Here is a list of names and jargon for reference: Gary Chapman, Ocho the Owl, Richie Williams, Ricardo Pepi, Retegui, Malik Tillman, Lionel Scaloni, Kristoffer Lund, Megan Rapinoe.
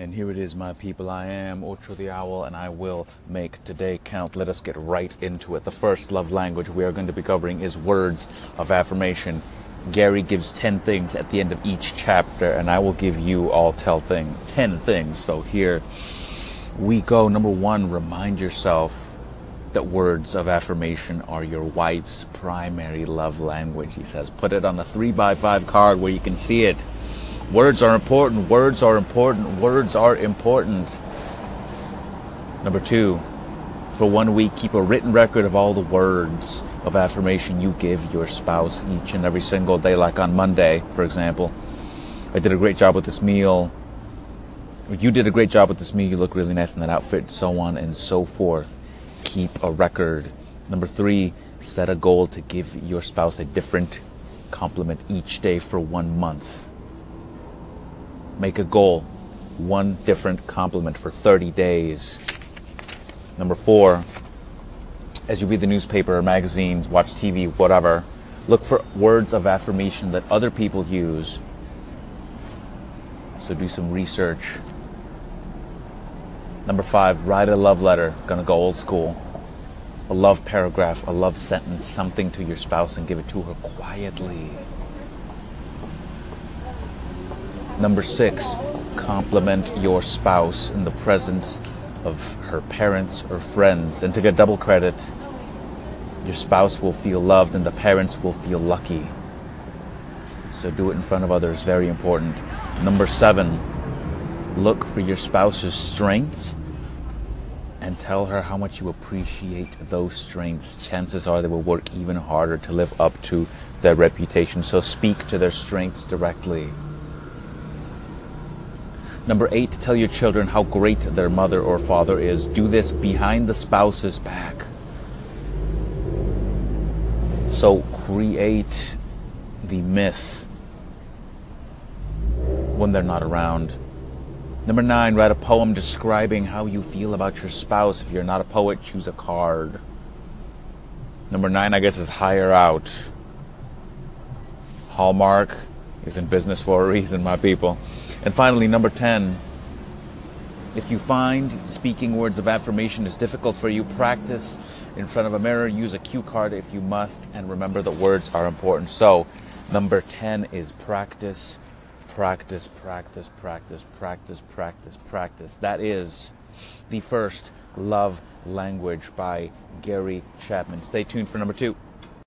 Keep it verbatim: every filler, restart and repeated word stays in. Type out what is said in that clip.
And here it is, my people. I am Ocho the Owl, and I will make today count. Let us get right into it. The first love language we are going to be covering is words of affirmation. Gary gives ten things at the end of each chapter, and I will give you all tell thing, ten things. So here we go. Number one, remind yourself that words of affirmation are your wife's primary love language. He says, put it on a three by five card where you can see it. Words are important, words are important, words are important. Number two, for one week, keep a written record of all the words of affirmation you give your spouse each and every single day, like on Monday, for example. I did a great job with this meal. You did a great job with this meal. You look really nice in that outfit, so on and so forth. Keep a record. Number three, set a goal to give your spouse a different compliment each day for one month. Make a goal, one different compliment for thirty days. Number four, as you read the newspaper, magazines, watch T V, whatever, look for words of affirmation that other people use. So do some research. Number five, write a love letter. Gonna go old school. A love paragraph, a love sentence, something to your spouse, and give it to her quietly. Number six, compliment your spouse in the presence of her parents or friends. And to get double credit, your spouse will feel loved and the parents will feel lucky. So do it in front of others, very important. Number seven, look for your spouse's strengths and tell her how much you appreciate those strengths. Chances are they will work even harder to live up to their reputation. So speak to their strengths directly. Number eight, tell your children how great their mother or father is. Do this behind the spouse's back. So create the myth when they're not around. Number nine, write a poem describing how you feel about your spouse. If you're not a poet, choose a card. Number nine, I guess, is hire out. Hallmark is in business for a reason, my people. And finally, number ten, if you find speaking words of affirmation is difficult for you, practice in front of a mirror, use a cue card if you must, and remember that words are important. So, number ten is practice, practice, practice, practice, practice, practice, practice. That is the first love language by Gary Chapman. Stay tuned for number two.